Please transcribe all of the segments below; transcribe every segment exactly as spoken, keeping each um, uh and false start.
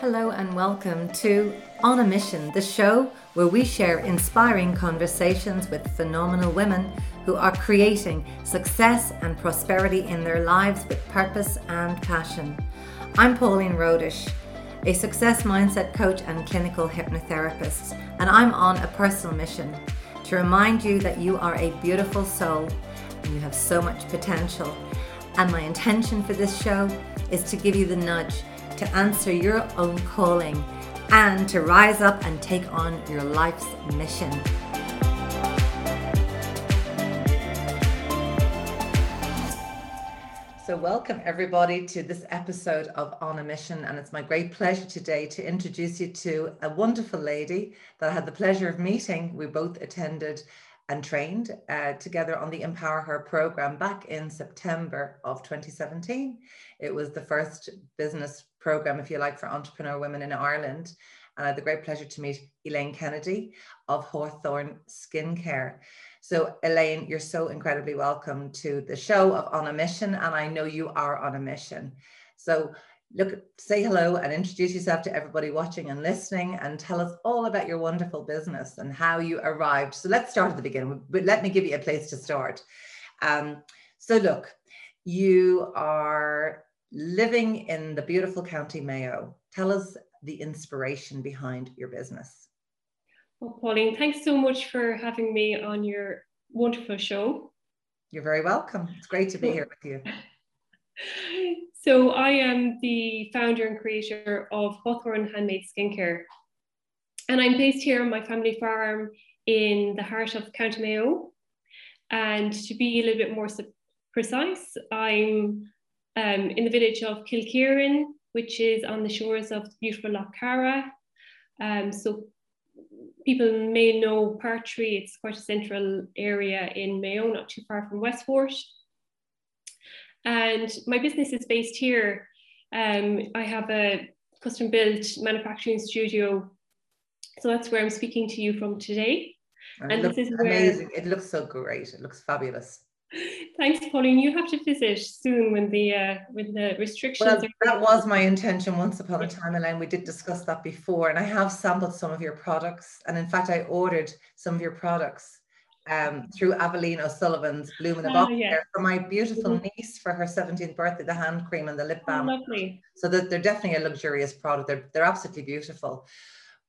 Hello and welcome to On a Mission, the show where we share inspiring conversations with phenomenal women who are creating success and prosperity in their lives with purpose and passion. I'm Pauline Rodish, a success mindset coach and clinical hypnotherapist, and I'm on a personal mission to remind you that you are a beautiful soul and you have so much potential. And my intention for this show is to give you the nudge to answer your own calling and to rise up and take on your life's mission. So welcome everybody to this episode of On a Mission, and it's my great pleasure today to introduce you to a wonderful lady that I had the pleasure of meeting. We both attended and trained uh, together on the Empower Her program back in September of twenty seventeen. It was the first business program, if you like, for entrepreneur women in Ireland. And I had the great pleasure to meet Elaine Kennedy of Hawthorn Skincare. So Elaine, you're so incredibly welcome to the show of On a Mission, and I know you are on a mission. So look, say hello and introduce yourself to everybody watching and listening, and tell us all about your wonderful business and how you arrived. So let's start at the beginning, but let me give you a place to start. Um, so look, you are living in the beautiful County Mayo. Tell us the inspiration behind your business. Well, Pauline, thanks so much for having me on your wonderful show. You're very welcome. It's great to be here with you. So I am the founder and creator of Hawthorn Handmade Skincare, and I'm based here on my family farm in the heart of County Mayo. And to be a little bit more precise, I'm um, in the village of Kilkeeren, which is on the shores of the beautiful Loch Carra. Um, so people may know Partree. It's quite a central area in Mayo, not too far from Westport. And my business is based here. Um, I have a custom-built manufacturing studio. So that's where I'm speaking to you from today. And, and this is amazing. Where... It looks so great. It looks fabulous. Thanks, Pauline. You have to visit soon when the uh, when the restrictions well, are... That was my intention once upon a time, Elaine. We did discuss that before. And I have sampled some of your products. And in fact, I ordered some of your products. Um, through Aveline O'Sullivan's Bloom in the Box, oh, yeah. there for my beautiful mm-hmm. niece for her seventeenth birthday, the hand cream and the lip balm. Oh, lovely. So that they're definitely a luxurious product. They're, they're absolutely beautiful.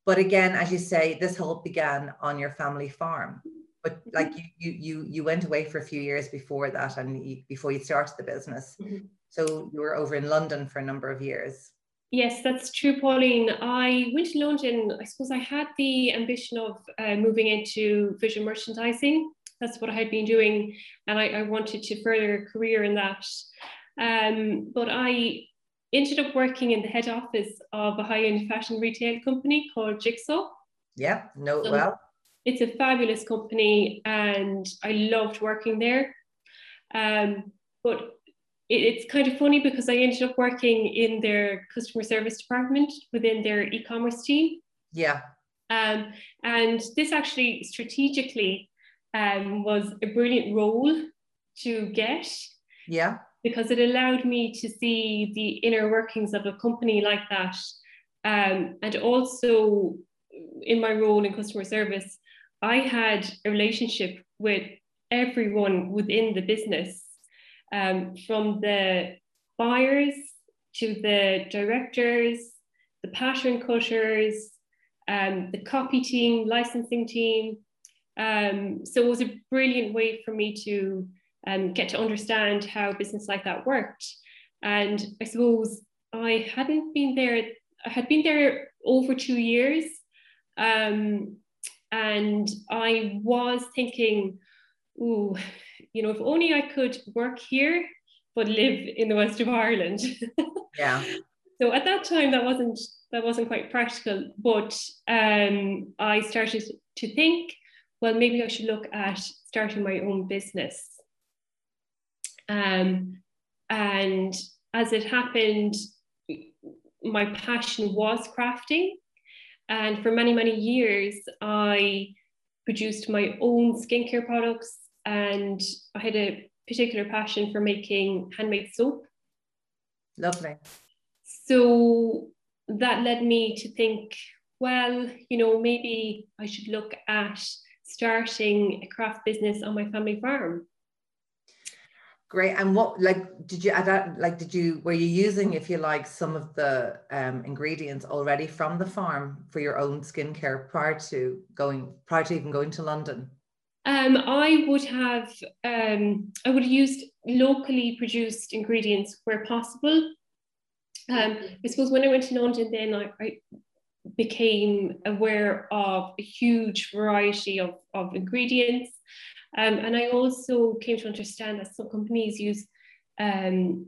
But again, as you say, this whole began on your family farm. But like you, you, you, you went away for a few years before that, and you, before you started the business. Mm-hmm. So you were over in London for a number of years. Yes, that's true, Pauline. I went to London. I suppose I had the ambition of uh, moving into visual merchandising. That's what I had been doing, and I, I wanted to further a career in that. Um, but I ended up working in the head office of a high-end fashion retail company called Jigsaw. Yeah, know it well. It's a fabulous company, and I loved working there. Um, but it's kind of funny because I ended up working in their customer service department within their e-commerce team. Yeah. Um, and this actually strategically um, was a brilliant role to get. Yeah. Because it allowed me to see the inner workings of a company like that. Um, and also in my role in customer service, I had a relationship with everyone within the business. Um, from the buyers to the directors, the pattern cutters, um, the copy team, licensing team. Um, so it was a brilliant way for me to um, get to understand how a business like that worked. And I suppose I hadn't been there, I had been there over two years. Um, and I was thinking, ooh, you know, if only I could work here, but live in the west of Ireland. Yeah. So at that time, that wasn't that wasn't quite practical. But um, I started to think, well, maybe I should look at starting my own business. Um, and as it happened, my passion was crafting, and for many many years, I produced my own skincare products. And I had a particular passion for making handmade soap. Lovely. So that led me to think, well, you know, maybe I should look at starting a craft business on my family farm. Great. And what, like, did you add up, like, did you, were you using, if you like, some of the um, ingredients already from the farm for your own skincare prior to going, prior to even going to London? Um, I would have, um, I would have used locally produced ingredients where possible. Um, I suppose when I went to London, then I, I became aware of a huge variety of, of ingredients. Um, and I also came to understand that some companies use, um,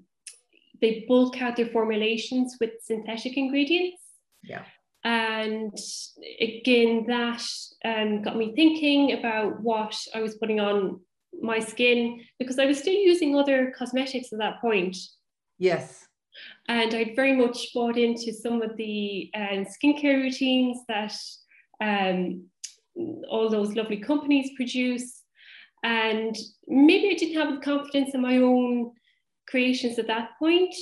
they bulk out their formulations with synthetic ingredients. Yeah. And again, that um, got me thinking about what I was putting on my skin, because I was still using other cosmetics at that point. Yes. And I'd very much bought into some of the um, skincare routines that um, all those lovely companies produce. And maybe I didn't have the confidence in my own creations at that point.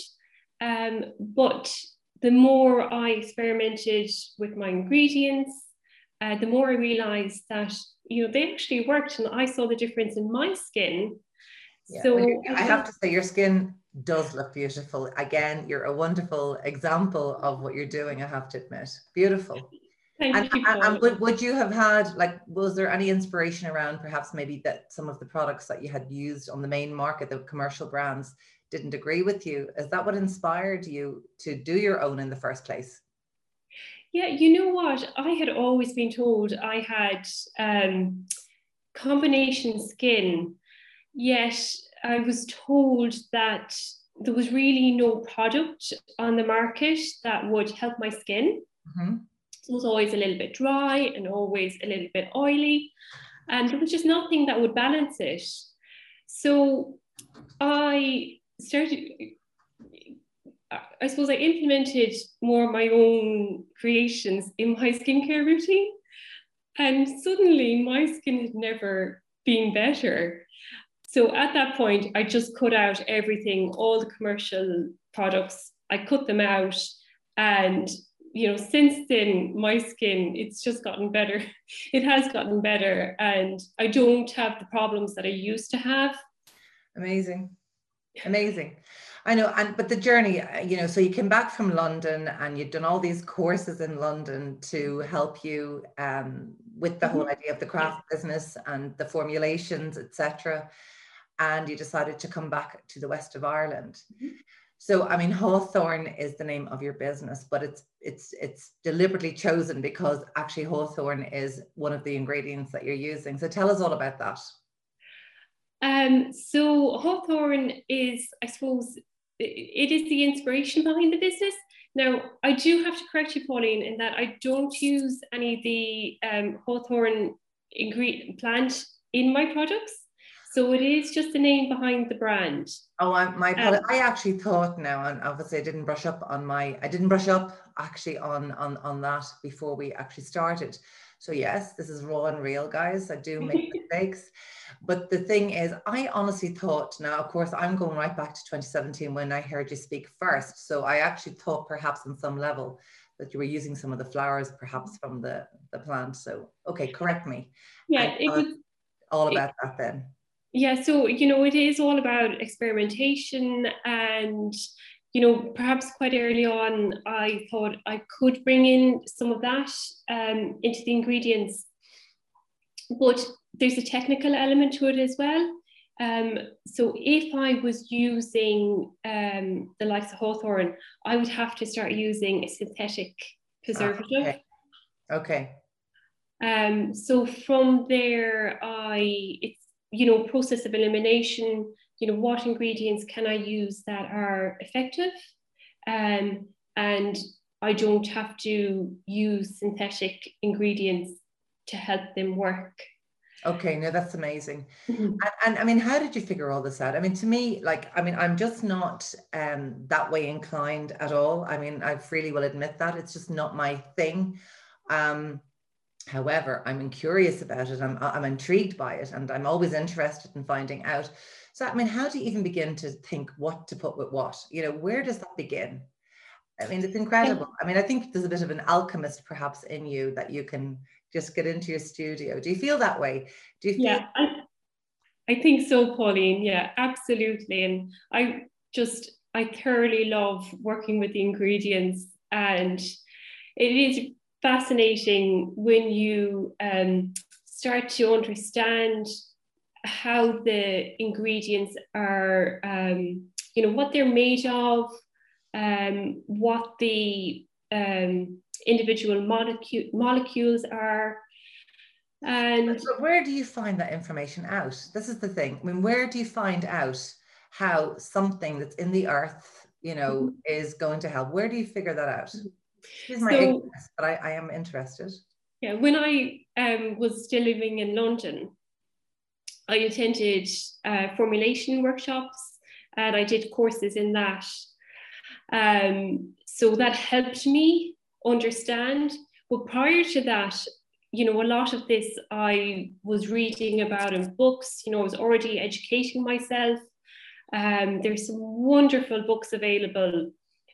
Um, but the more I experimented with my ingredients, uh, the more I realized that, you know, they actually worked, and I saw the difference in my skin. Yeah. So I have to say, your skin does look beautiful. Again, you're a wonderful example of what you're doing, I have to admit. Beautiful. Thank and you, and would, would you have had, like, was there any inspiration around perhaps maybe that some of the products that you had used on the main market, the commercial brands, didn't agree with you? Is that what inspired you to do your own in the first place? Yeah, you know what? I had always been told I had um, combination skin, yet I was told that there was really no product on the market that would help my skin. Mm-hmm. It was always a little bit dry and always a little bit oily, and there was just nothing that would balance it. So I started, I suppose I implemented more of my own creations in my skincare routine, and suddenly my skin had never been better. So at that point, I just cut out everything, all the commercial products, I cut them out, and you know, since then, my skin, it's just gotten better. It has gotten better. And I don't have the problems that I used to have. Amazing. Amazing. I know. And but the journey, you know, so you came back from London and you've done all these courses in London to help you um, with the whole idea of the craft business and the formulations, et cetera. And you decided to come back to the west of Ireland. Mm-hmm. So, I mean, Hawthorn is the name of your business, but it's it's it's deliberately chosen because actually Hawthorn is one of the ingredients that you're using. So tell us all about that. Um, so Hawthorn is, I suppose, it is the inspiration behind the business. Now, I do have to correct you, Pauline, in that I don't use any of the um, Hawthorn ingredient plant in my products. So it is just the name behind the brand. Oh, I, my, um, I actually thought now, and obviously I didn't brush up on my, I didn't brush up actually on, on, on that before we actually started. So yes, this is raw and real, guys. I do make mistakes. But the thing is, I honestly thought, now, of course, I'm going right back to twenty seventeen when I heard you speak first. So I actually thought perhaps on some level that you were using some of the flowers, perhaps from the, the plant. So, okay, correct me. Yeah, it was all about it, that then. Yeah, so, you know, it is all about experimentation, and, you know, perhaps quite early on, I thought I could bring in some of that um, into the ingredients, but there's a technical element to it as well. Um, so if I was using um, the likes of Hawthorn, I would have to start using a synthetic preservative. Okay. Okay. Um, so from there, I, it's, you know, process of elimination, you know, what ingredients can I use that are effective? Um, and I don't have to use synthetic ingredients to help them work. Okay, no, that's amazing. Mm-hmm. and, and I mean, how did you figure all this out? I mean, to me, like, I mean, I'm just not um, that way inclined at all. I mean, I freely will admit that. It's just not my thing. Um, However, I'm curious about it, I'm, I'm intrigued by it, and I'm always interested in finding out. So, I mean, how do you even begin to think what to put with what? You know, where does that begin? I mean, it's incredible. I mean, I think there's a bit of an alchemist perhaps in you that you can just get into your studio. Do you feel that way? Do you feel yeah, I, I think so, Pauline. Yeah, absolutely. And I just, I thoroughly love working with the ingredients, and it is fascinating when you um, start to understand how the ingredients are, um, you know, what they're made of, um, what the um, individual molecule, molecules are. And but where do you find that information out? This is the thing. I mean, where do you find out how something that's in the earth, you know, is going to help? Where do you figure that out? Excuse my ignorance, but I, I am interested. Yeah, when I um, was still living in London, I attended uh, formulation workshops, and I did courses in that. Um, so that helped me understand. But prior to that, you know, a lot of this I was reading about in books. You know, I was already educating myself. Um, there's some wonderful books available.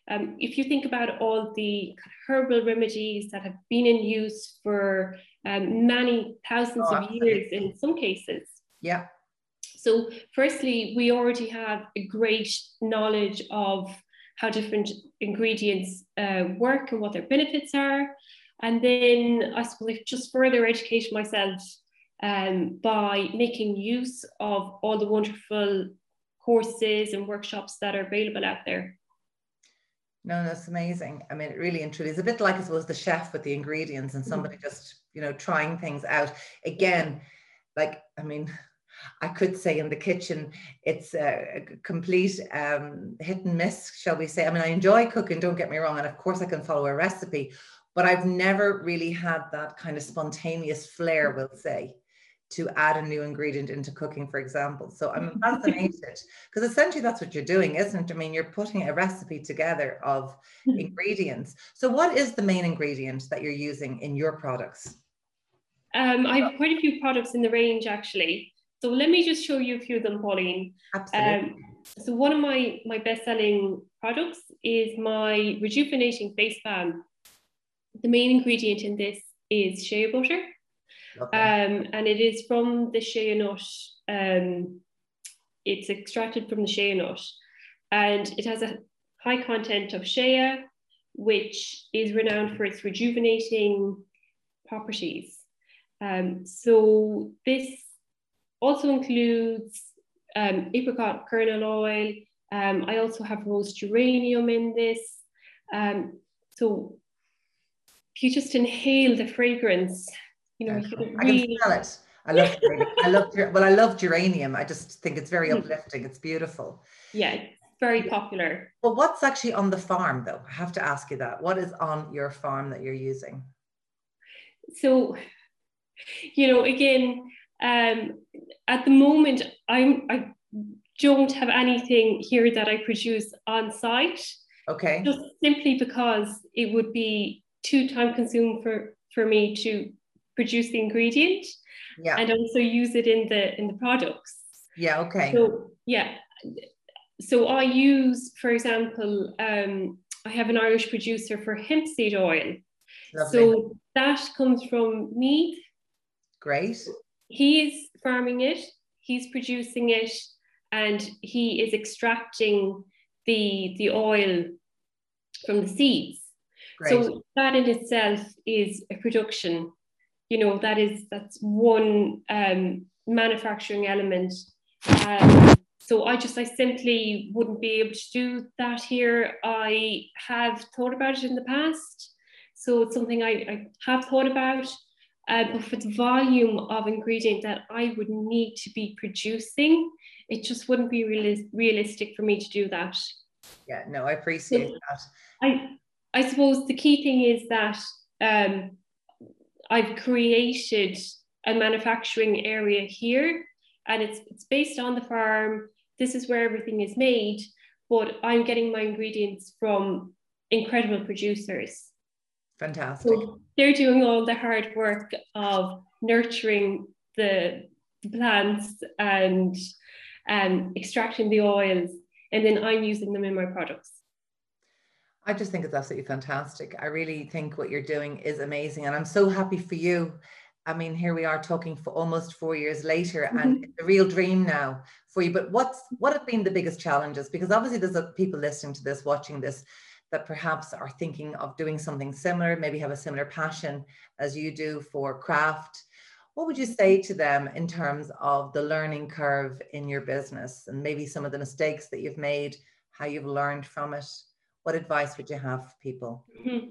Um, if you think about all the herbal remedies that have been in use for um, many thousands oh, of years in some cases. Yeah. So firstly, we already have a great knowledge of how different ingredients uh, work and what their benefits are. And then I suppose I've just further educated myself um, by making use of all the wonderful courses and workshops that are available out there. No, that's amazing. I mean, it really and truly is a bit like, I suppose, the chef with the ingredients and somebody mm-hmm. just, you know, trying things out. Again, like, I mean, I could say in the kitchen, it's a complete um, hit and miss, shall we say. I mean, I enjoy cooking, don't get me wrong. And of course I can follow a recipe, but I've never really had that kind of spontaneous flair, we'll say, to add a new ingredient into cooking, for example. So I'm fascinated because essentially that's what you're doing, isn't it? I mean, you're putting a recipe together of ingredients. So what is the main ingredient that you're using in your products? Um, I have quite a few products in the range, actually. So let me just show you a few of them, Pauline. Absolutely. Um, so one of my, my best-selling products is my rejuvenating face balm. The main ingredient in this is shea butter. Okay. Um, and it is from the shea nut. Um, it's extracted from the shea nut, and it has a high content of shea, which is renowned for its rejuvenating properties. Um, so this also includes um, apricot kernel oil. Um, I also have rose geranium in this. Um, so if you just inhale the fragrance, you know, you can I can really... smell it. I love geranium. I love well, I love geranium. I just think it's very uplifting. It's beautiful. Yeah, it's very popular. Well, what's actually on the farm, though? I have to ask you that. What is on your farm that you're using? So, you know, again, um, at the moment, I'm I don't have anything here that I produce on site. Okay. Just simply because it would be too time consuming for for me to produce the ingredient, yeah, and also use it in the in the products. Yeah. Okay. So yeah, so I use, for example, um, I have an Irish producer for hemp seed oil. Lovely. So that comes from Meath. Great. He's farming it. He's producing it, and he is extracting the the oil from the seeds. Great. So that in itself is a production. You know, that is, that's one um, manufacturing element. Um, so I just, I simply wouldn't be able to do that here. I have thought about it in the past. So it's something I, I have thought about, uh, but for the volume of ingredient that I would need to be producing, it just wouldn't be reali- realistic for me to do that. Yeah, no, I appreciate so that. I, I suppose the key thing is that, um, I've created a manufacturing area here, and it's, it's based on the farm. This is where everything is made, but I'm getting my ingredients from incredible producers. Fantastic. So they're doing all the hard work of nurturing the, the plants and um, extracting the oils, and then I'm using them in my products. I just think it's absolutely fantastic. I really think what you're doing is amazing, and I'm so happy for you. I mean, here we are talking for almost four years later, mm-hmm. and it's a real dream now for you. But what's what have been the biggest challenges? Because obviously there's a, people listening to this, watching this, that perhaps are thinking of doing something similar, maybe have a similar passion as you do for craft. What would you say to them in terms of the learning curve in your business, and maybe some of the mistakes that you've made, how you've learned from it? What advice would you have for people? Mm-hmm.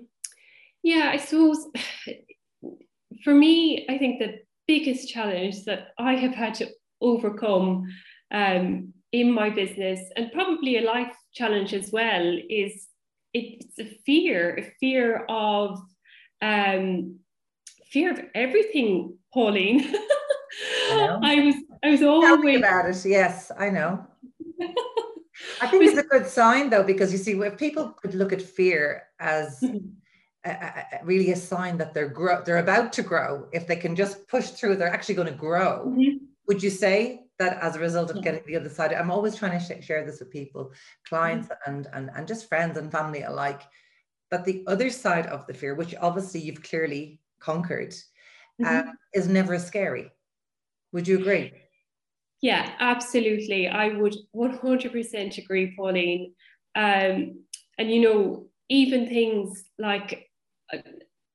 Yeah, I suppose... For me, I think the biggest challenge that I have had to overcome um, in my business, and probably a life challenge as well, is it's a fear, a fear of um, fear of everything, Pauline. I, I was, I was always Tell me about it. Yes, I know. I think it's a good sign though, because you see, if people could look at fear as Uh, really a sign that they're grow they're about to grow, if they can just push through, they're actually going to grow. Mm-hmm. Would you say that as a result of yeah. getting the other side? I'm always trying to sh share this with people, clients, mm-hmm. and, and and just friends and family alike, that the other side of the fear, which obviously you've clearly conquered, mm-hmm. um, is never as scary. Would you agree? Yeah, absolutely. I would one hundred percent agree, Pauline. Um, and you know, even things like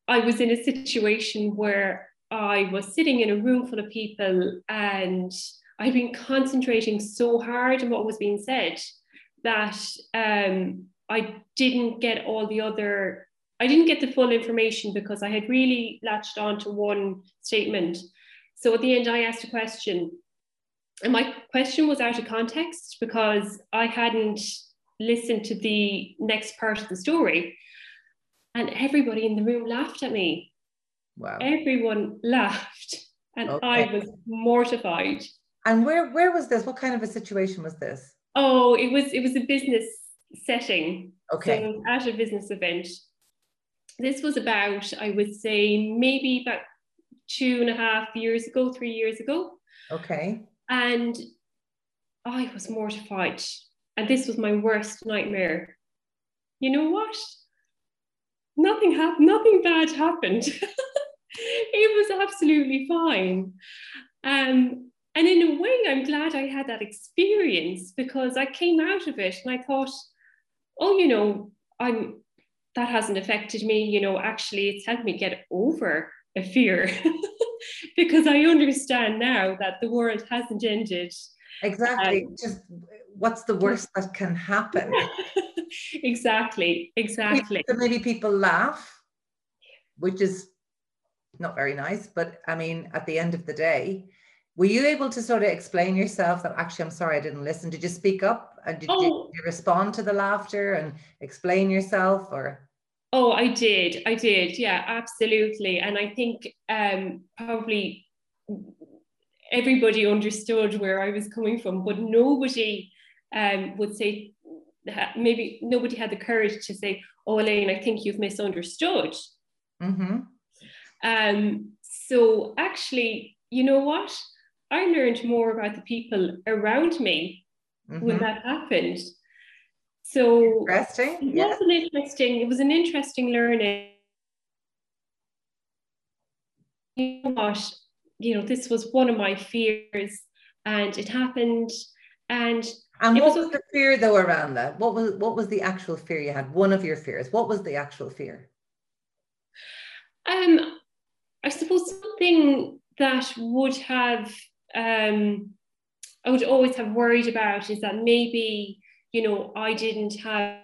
I was in a situation where I was sitting in a room full of people and I'd been concentrating so hard on what was being said that um, I didn't get all the other, I didn't get the full information because I had really latched on to one statement. So at the end, I asked a question, and my question was out of context because I hadn't listened to the next part of the story. And everybody in the room laughed at me. Wow. Everyone laughed. And okay. I was mortified. And where, where was this? What kind of a situation was this? Oh, it was, it was a business setting. Okay. So at a business event. This was about, I would say, maybe about two and a half years ago, three years ago. Okay. And I was mortified. And this was my worst nightmare. You know what? Nothing happened, nothing bad happened. It was absolutely fine. Um, and in a way, I'm glad I had that experience, because I came out of it and I thought, oh, you know, I'm that hasn't affected me. You know, actually, it's helped me get over a fear because I understand now that the world hasn't ended. Exactly. Um, Just what's the worst that can happen? exactly. Exactly. So maybe people laugh, which is not very nice. But I mean, at the end of the day, were you able to sort of explain yourself that actually, I'm sorry, I didn't listen? Did you speak up? And did, oh. you, did you respond to the laughter and explain yourself? Or oh, I did. I did. Yeah, absolutely. And I think um, probably everybody understood where I was coming from, but nobody um, would say, maybe nobody had the courage to say, oh, Elaine, I think you've misunderstood. Mm-hmm. Um, so actually, you know what? I learned more about the people around me mm-hmm. when that happened. So interesting. It was an interesting, it was an interesting learning. You know what? You know, this was one of my fears, and it happened. And and what was the fear though around that? What was what was the actual fear you had? One of your fears. What was the actual fear? Um, I suppose something that would have um, I would always have worried about is that maybe, you know, I didn't have.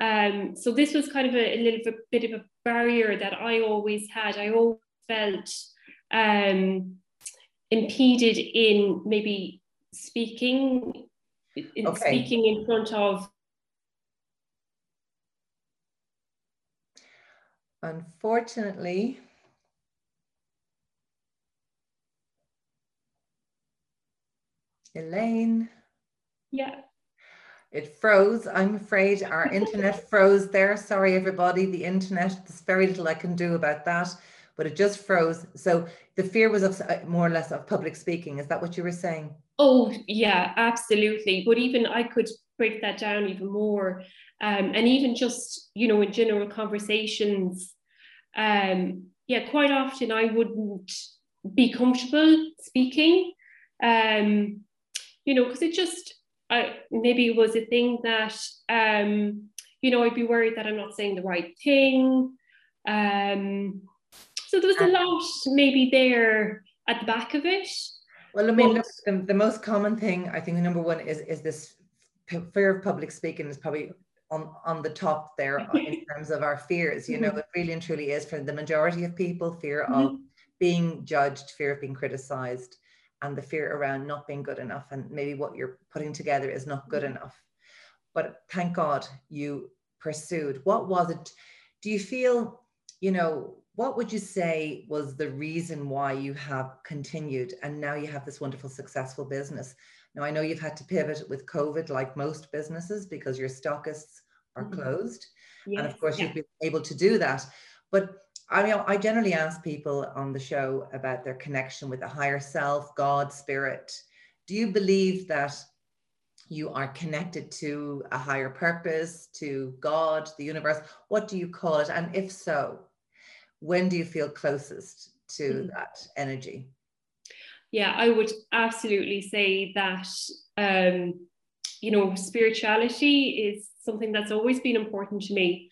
Um, so this was kind of a, a little bit of a barrier that I always had. I always felt um, impeded in maybe speaking, in okay. speaking in front of. Unfortunately, Elaine. Yeah. It froze. I'm afraid our internet froze there. Sorry, everybody. The internet, there's very little I can do about that, but it just froze. So the fear was of uh, more or less of public speaking. Is that what you were saying? Oh, yeah, absolutely. But even I could break that down even more. Um, and even just, you know, in general conversations, um, yeah, quite often I wouldn't be comfortable speaking, um, you know, because it just, I, maybe it was a thing that, um, you know, I'd be worried that I'm not saying the right thing. Um, so there was a lot maybe there at the back of it. Well, I mean, look, the, the most common thing, I think, number one is is this fear of public speaking is probably on, on the top there in terms of our fears. You know, it really and truly is for the majority of people, fear mm-hmm. of being judged, fear of being criticized, and the fear around not being good enough. And maybe what you're putting together is not good enough. But thank God you pursued. What was it? Do you feel, you know, what would you say was the reason why you have continued and now you have this wonderful, successful business? Now, I know you've had to pivot with COVID, like most businesses, because your stockists are closed. Yes, and of course, yeah. you've been able to do that. But I mean, I generally ask people on the show about their connection with the higher self, God, spirit. Do you believe that you are connected to a higher purpose, to God, the universe? What do you call it? And if so, when do you feel closest to mm. that energy? Yeah, I would absolutely say that, um, you know, spirituality is something that's always been important to me.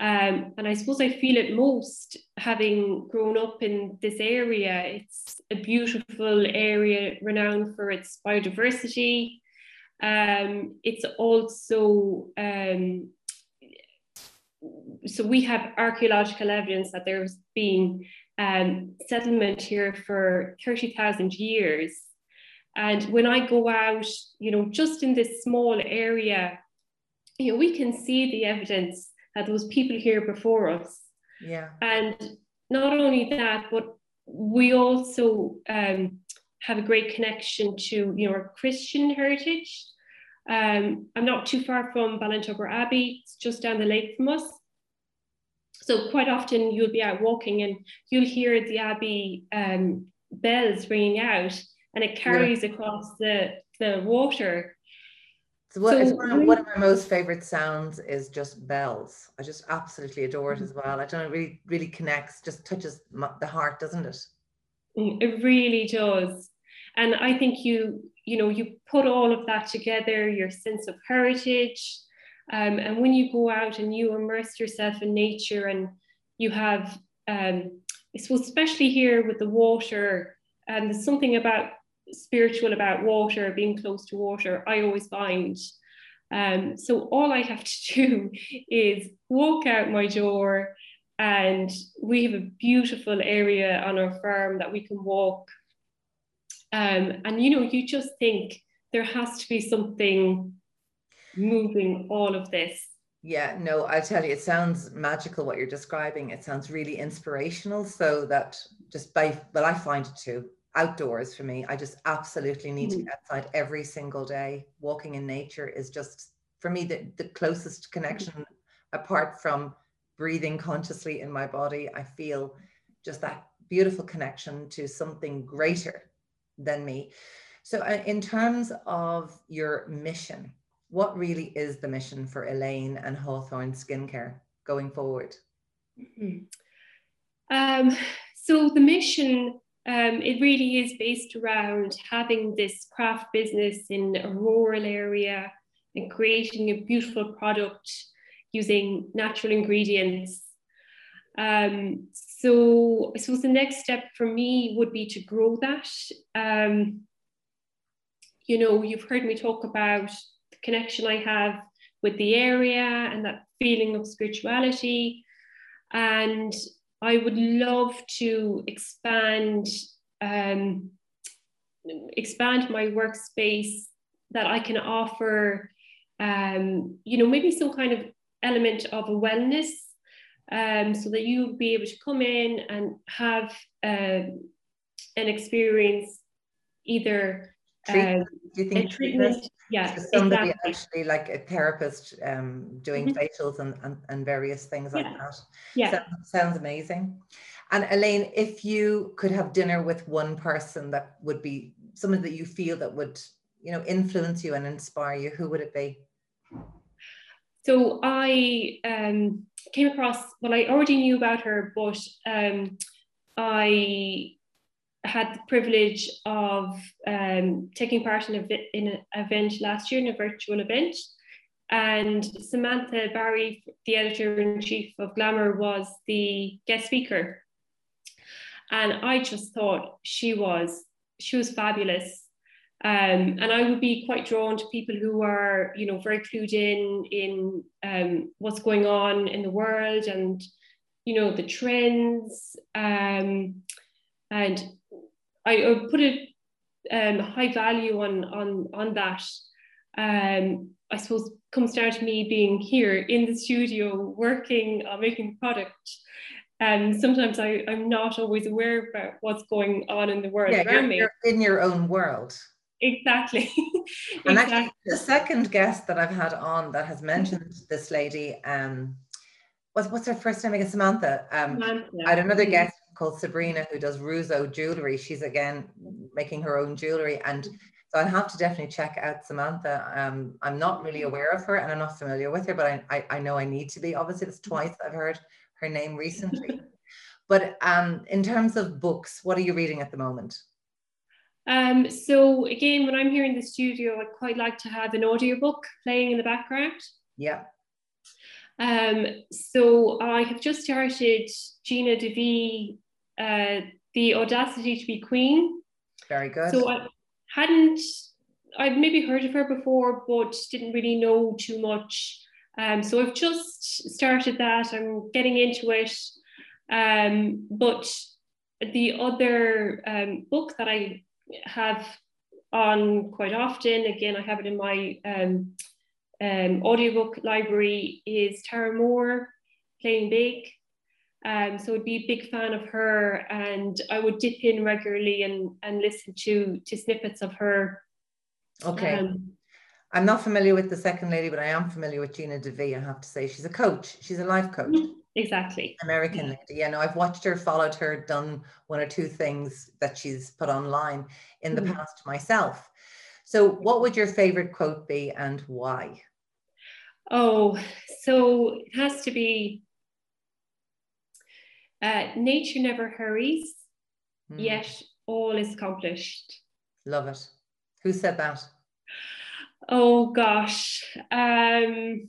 Um, and I suppose I feel it most having grown up in this area. It's a beautiful area renowned for its biodiversity. Um, it's also, um, so we have archaeological evidence that there's been um, settlement here for thirty thousand years. And when I go out, you know, just in this small area, you know, we can see the evidence that there was people here before us. Yeah. And not only that, but we also um, have a great connection to, you know, our Christian heritage. Um, I'm not too far from Ballintober Abbey. It's just down the lake from us. So quite often you'll be out walking and you'll hear the Abbey um, bells ringing out, and it carries yeah. across the, the water. So what, so it's one, of, one of my most favorite sounds is just bells. I just absolutely adore it as well. I don't know, it really, really connects, just touches my, the heart, doesn't it? It really does. And I think you, you know, you put all of that together, your sense of heritage. Um, and when you go out and you immerse yourself in nature, and you have, um, I suppose, especially here with the water, and um, there's something about spiritual about water, being close to water, I always find. Um, so all I have to do is walk out my door, and we have a beautiful area on our farm that we can walk. Um, and, you know, you just think there has to be something moving all of this. Yeah, no, I tell you, it sounds magical what you're describing. It sounds really inspirational. So that just by, well, I find it too. Outdoors for me, I just absolutely need mm-hmm. to be outside every single day. Walking in nature is just, for me, the, the closest connection mm-hmm. apart from breathing consciously in my body. I feel just that beautiful connection to something greater than me. So uh, in terms of your mission, what really is the mission for Elaine and Hawthorn Skincare going forward? Mm-hmm. Um, so the mission, um, it really is based around having this craft business in a rural area and creating a beautiful product using natural ingredients. Um, so I suppose the next step for me would be to grow that. Um, you know, you've heard me talk about the connection I have with the area and that feeling of spirituality. And I would love to expand, um, expand my workspace, that I can offer, um, you know, maybe some kind of element of a wellness, um, so that you'll be able to come in and have um, an experience, either treatment, um, do you think a treatment, yeah, somebody exactly. actually like a therapist um, doing mm-hmm. facials and, and, and various things yeah. like that. Yeah, so, sounds amazing. And Elaine, if you could have dinner with one person that would be someone that you feel that would, you know, influence you and inspire you, who would it be? So I um, came across, well, I already knew about her, but um, I had the privilege of um, taking part in, a, in an event last year, in a virtual event. And Samantha Barry, the editor-in-chief of Glamour, was the guest speaker. And I just thought she was, she was fabulous. Um, and I would be quite drawn to people who are, you know, very clued in, in um, what's going on in the world and, you know, the trends. Um, and I, I put a um, high value on, on, on that. Um, I suppose it comes down to me being here in the studio, working on making product. And um, sometimes I, I'm not always aware about what's going on in the world yeah, around you're, me. You're in your own world. Exactly. exactly. And actually, the second guest that I've had on that has mentioned this lady, um, what's, what's her first name? I guess Samantha. Um, Samantha. I had another guest called Sabrina who does Russo jewellery. She's again making her own jewellery, and so I'll have to definitely check out Samantha. Um, I'm not really aware of her and I'm not familiar with her, but I, I, I know I need to be. Obviously, it's twice I've heard her name recently. But um, in terms of books, what are you reading at the moment? Um, so again, when I'm here in the studio, I quite like to have an audiobook playing in the background. Yeah. Um, so I have just started Gina DeVee, uh, The Audacity to Be Queen. Very good. So I hadn't, I'd maybe heard of her before, but didn't really know too much. Um, so I've just started that. I'm getting into it. Um, but the other um, book that I have on quite often, again, I have it in my um, um, audiobook library, is Tara Mohr, Playing Big. Um, so I'd be a big fan of her, and I would dip in regularly and, and listen to, to snippets of her. Okay. Um, I'm not familiar with the second lady, but I am familiar with Gina DeVee, I have to say. She's a coach. She's a life coach. Exactly. American lady. Yeah, no, I've watched her, followed her, done one or two things that she's put online in the mm-hmm. past myself. So what would your favorite quote be and why? Oh, so it has to be, uh, nature never hurries, mm. yet all is accomplished. Love it. Who said that? Oh gosh, um,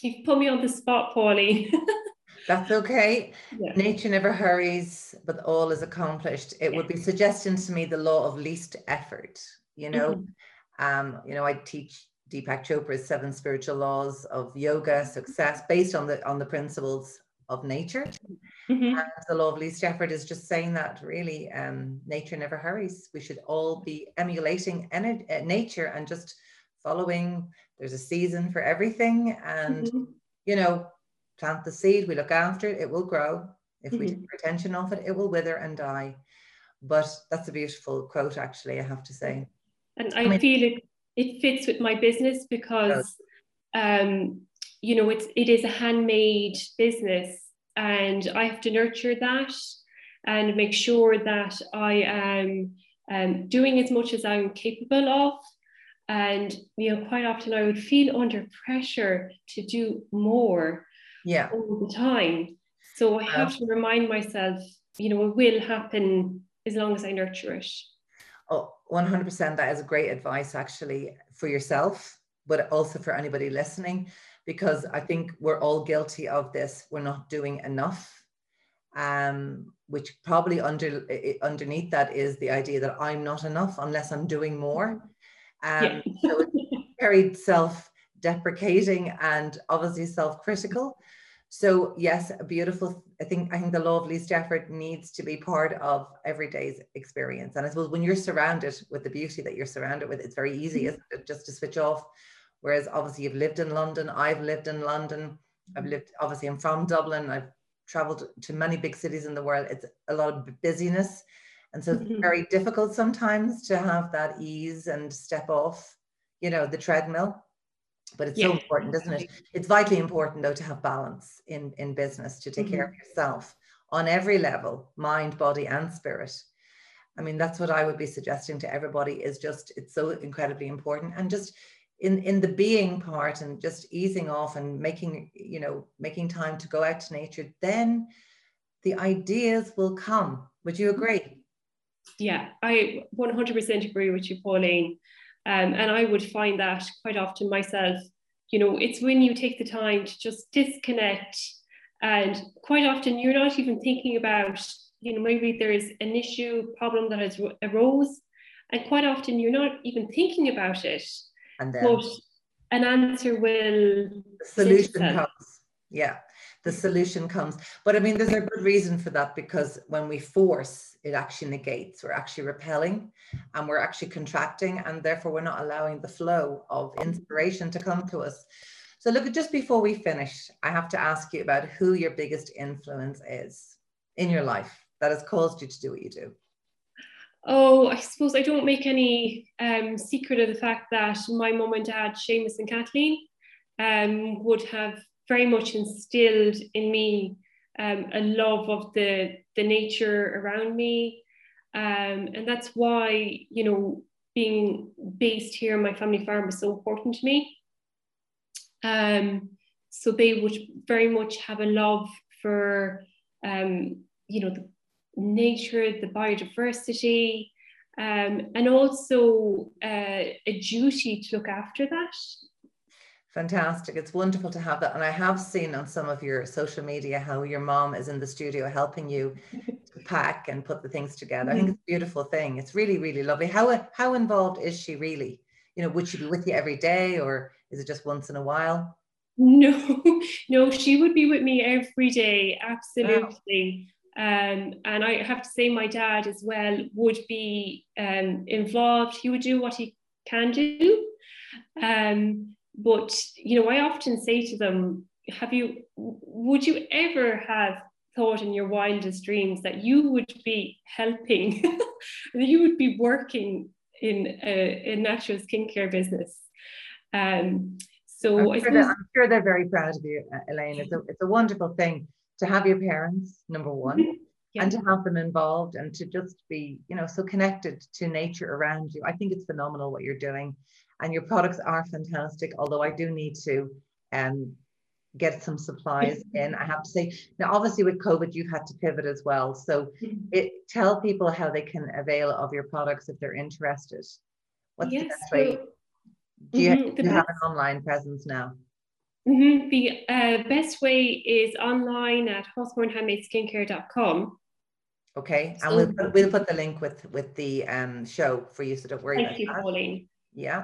you've put me on the spot, Pauline. That's okay. Yeah. Nature never hurries, but all is accomplished. It yeah. would be suggesting to me the law of least effort. You know, mm-hmm. um, you know, I teach Deepak Chopra's seven spiritual laws of yoga success based on the on the principles of nature. Mm-hmm. And the law of least effort is just saying that really, um, nature never hurries. We should all be emulating ener- uh, nature and just following. There's a season for everything, and mm-hmm. you know, plant the seed, we look after it, it will grow. If mm-hmm. we take attention off it, it will wither and die. But that's a beautiful quote, actually, I have to say. And I, I mean, feel it it fits with my business because um you know, it's it is a handmade business, and I have to nurture that and make sure that I am um, doing as much as I'm capable of. And, you know, quite often I would feel under pressure to do more yeah. all the time. So I have to remind myself, you know, it will happen as long as I nurture it. Oh, one hundred percent. That is great advice, actually, for yourself, but also for anybody listening, because I think we're all guilty of this. We're not doing enough. Um, which probably under underneath that is the idea that I'm not enough unless I'm doing more. Um, yeah. So it's very self-deprecating and obviously self-critical. So yes, a beautiful, I think I think the law of least effort needs to be part of every day's experience. And I suppose when you're surrounded with the beauty that you're surrounded with, it's very easy, isn't it, just to switch off. Whereas obviously you've lived in London, I've lived in London, I've lived, obviously I'm from Dublin, I've traveled to many big cities in the world. It's a lot of busyness. And so it's very difficult sometimes to have that ease and step off, you know, the treadmill. But it's yeah. so important, isn't it? It's vitally important, though, to have balance in, in business, to take mm-hmm. care of yourself on every level, mind, body and spirit. I mean, that's what I would be suggesting to everybody, is just, it's so incredibly important. And just, in, in the being part and just easing off and making, you know, making time to go out to nature, then the ideas will come. Would you agree? Yeah, I one hundred percent agree with you, Pauline. Um, and I would find that quite often myself, you know, it's when you take the time to just disconnect, and quite often you're not even thinking about, you know, maybe there is an issue, problem that has arose, and quite often you're not even thinking about it. And then but an answer will... The solution comes, yeah. The solution comes. But I mean, there's a good reason for that, because when we force, it actually negates, we're actually repelling and we're actually contracting, and therefore we're not allowing the flow of inspiration to come to us. So look, just before we finish, I have to ask you about who your biggest influence is in your life that has caused you to do what you do. Oh, I suppose I don't make any um, secret of the fact that my mum and dad, Seamus and Kathleen, um, would have very much instilled in me um, a love of the, the nature around me. Um, and that's why, you know, being based here on my family farm is so important to me. Um, so they would very much have a love for, um, you know, the nature, the biodiversity, um, and also uh, a duty to look after that. Fantastic. It's wonderful to have that. And I have seen on some of your social media how your mom is in the studio helping you to pack and put the things together. I think it's a beautiful thing. It's really, really lovely. How, how involved is she really? You know, would she be with you every day, or is it just once in a while? No, no, she would be with me every day. Absolutely. Wow. Um, and I have to say my dad as well would be um, involved. He would do what he can do. Um, But, you know, I often say to them, have you, would you ever have thought in your wildest dreams that you would be helping, that you would be working in a, a natural skincare business? Um, so I'm, I sure suppose... I'm sure they're very proud of you, Elaine. It's a, it's a wonderful thing to have your parents, number one, yeah. and to have them involved and to just be, you know, so connected to nature around you. I think it's phenomenal what you're doing. And your products are fantastic, although I do need to um, get some supplies in, I have to say. Now, obviously with COVID, you've had to pivot as well. So it, tell people how they can avail of your products if they're interested. What's yes, the best way? Do you, mm-hmm, do you have an online presence now? Mm-hmm. The uh, best way is online at Hawthorn Handmade Skincare dot com. Okay, and so, we'll, put, we'll put the link with, with the um, show for you, so don't worry about that. Thank you, Pauline. Yeah.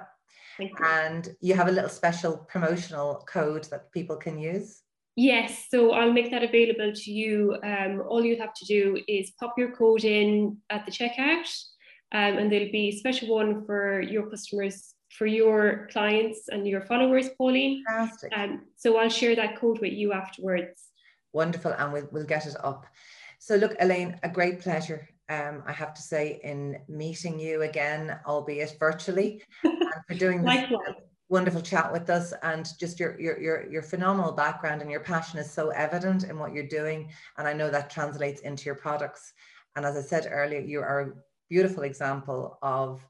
You. And you have a little special promotional code that people can use? Yes, so I'll make that available to you. Um, all you have to do is pop your code in at the checkout, um, and there'll be a special one for your customers, for your clients and your followers, Pauline. Fantastic. Um, so I'll share that code with you afterwards. Wonderful, and we'll, we'll get it up. So look, Elaine, a great pleasure. Um, I have to say, in meeting you again, albeit virtually, and for doing this wonderful chat with us, and just your, your your your phenomenal background and your passion is so evident in what you're doing, and I know that translates into your products. And as I said earlier, you are a beautiful example of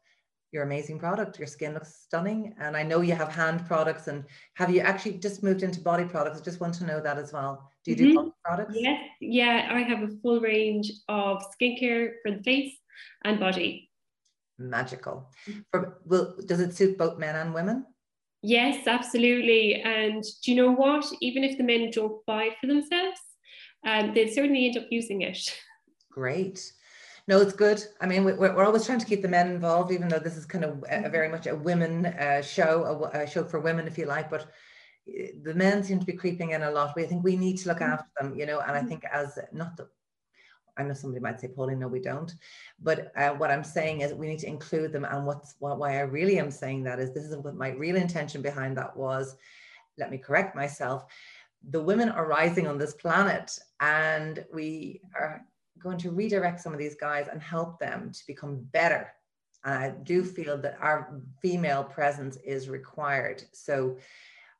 your amazing product. Your skin looks stunning, and I know you have hand products, and have you actually just moved into body products? I just want to know that as well. Do you do mm-hmm. products? Yes, yeah, I have a full range of skincare for the face and body. Magical. For, well, does it suit both men and women? Yes, absolutely. And do you know what? Even if the men don't buy it for themselves, um, they'll certainly end up using it. Great. No, it's good. I mean, we're, we're always trying to keep the men involved, even though this is kind of a, a very much a women uh, show, a, a show for women, if you like, but the men seem to be creeping in a lot. We I think we need to look after them, you know, and I think as not the, I know somebody might say, Pauline, no, we don't. But uh, what I'm saying is we need to include them. And what's what, why I really am saying that is this is what my real intention behind that was. Let me correct myself. The women are rising on this planet, and we are going to redirect some of these guys and help them to become better. And I do feel that our female presence is required. So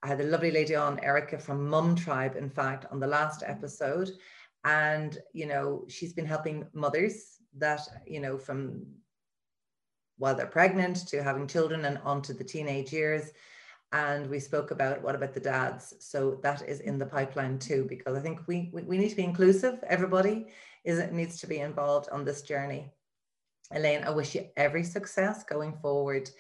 I had a lovely lady on, Erica from Mum Tribe, in fact, on the last episode. And, you know, she's been helping mothers that, you know, from while they're pregnant to having children and onto the teenage years. And we spoke about what about the dads? So that is in the pipeline too, because I think we, we, we need to be inclusive. Everybody is needs to be involved on this journey. Elaine, I wish you every success going forward.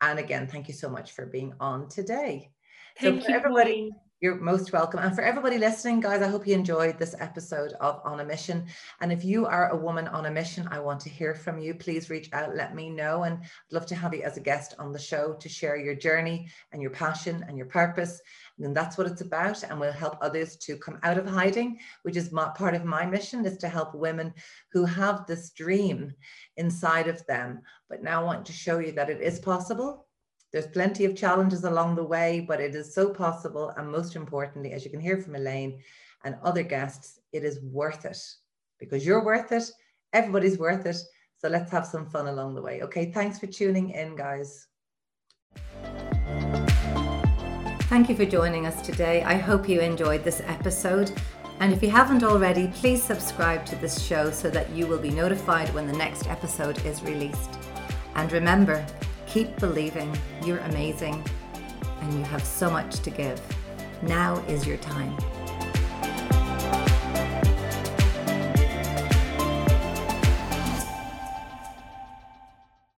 And again, thank you so much for being on today. Thank so for you, everybody, Pauline. You're most welcome. And for everybody listening, guys, I hope you enjoyed this episode of On a Mission. And if you are a woman on a mission, I want to hear from you. Please reach out, let me know. And I'd love to have you as a guest on the show to share your journey and your passion and your purpose. And that's what it's about. And we'll help others to come out of hiding, which is my, part of my mission, is to help women who have this dream inside of them. But now I want to show you that it is possible. There's plenty of challenges along the way, but it is so possible. And most importantly, as you can hear from Elaine and other guests, it is worth it, because you're worth it. Everybody's worth it. So let's have some fun along the way. Okay, thanks for tuning in, guys. Thank you for joining us today. I hope you enjoyed this episode. And if you haven't already, please subscribe to this show so that you will be notified when the next episode is released. And remember, keep believing, you're amazing, and you have so much to give. Now is your time.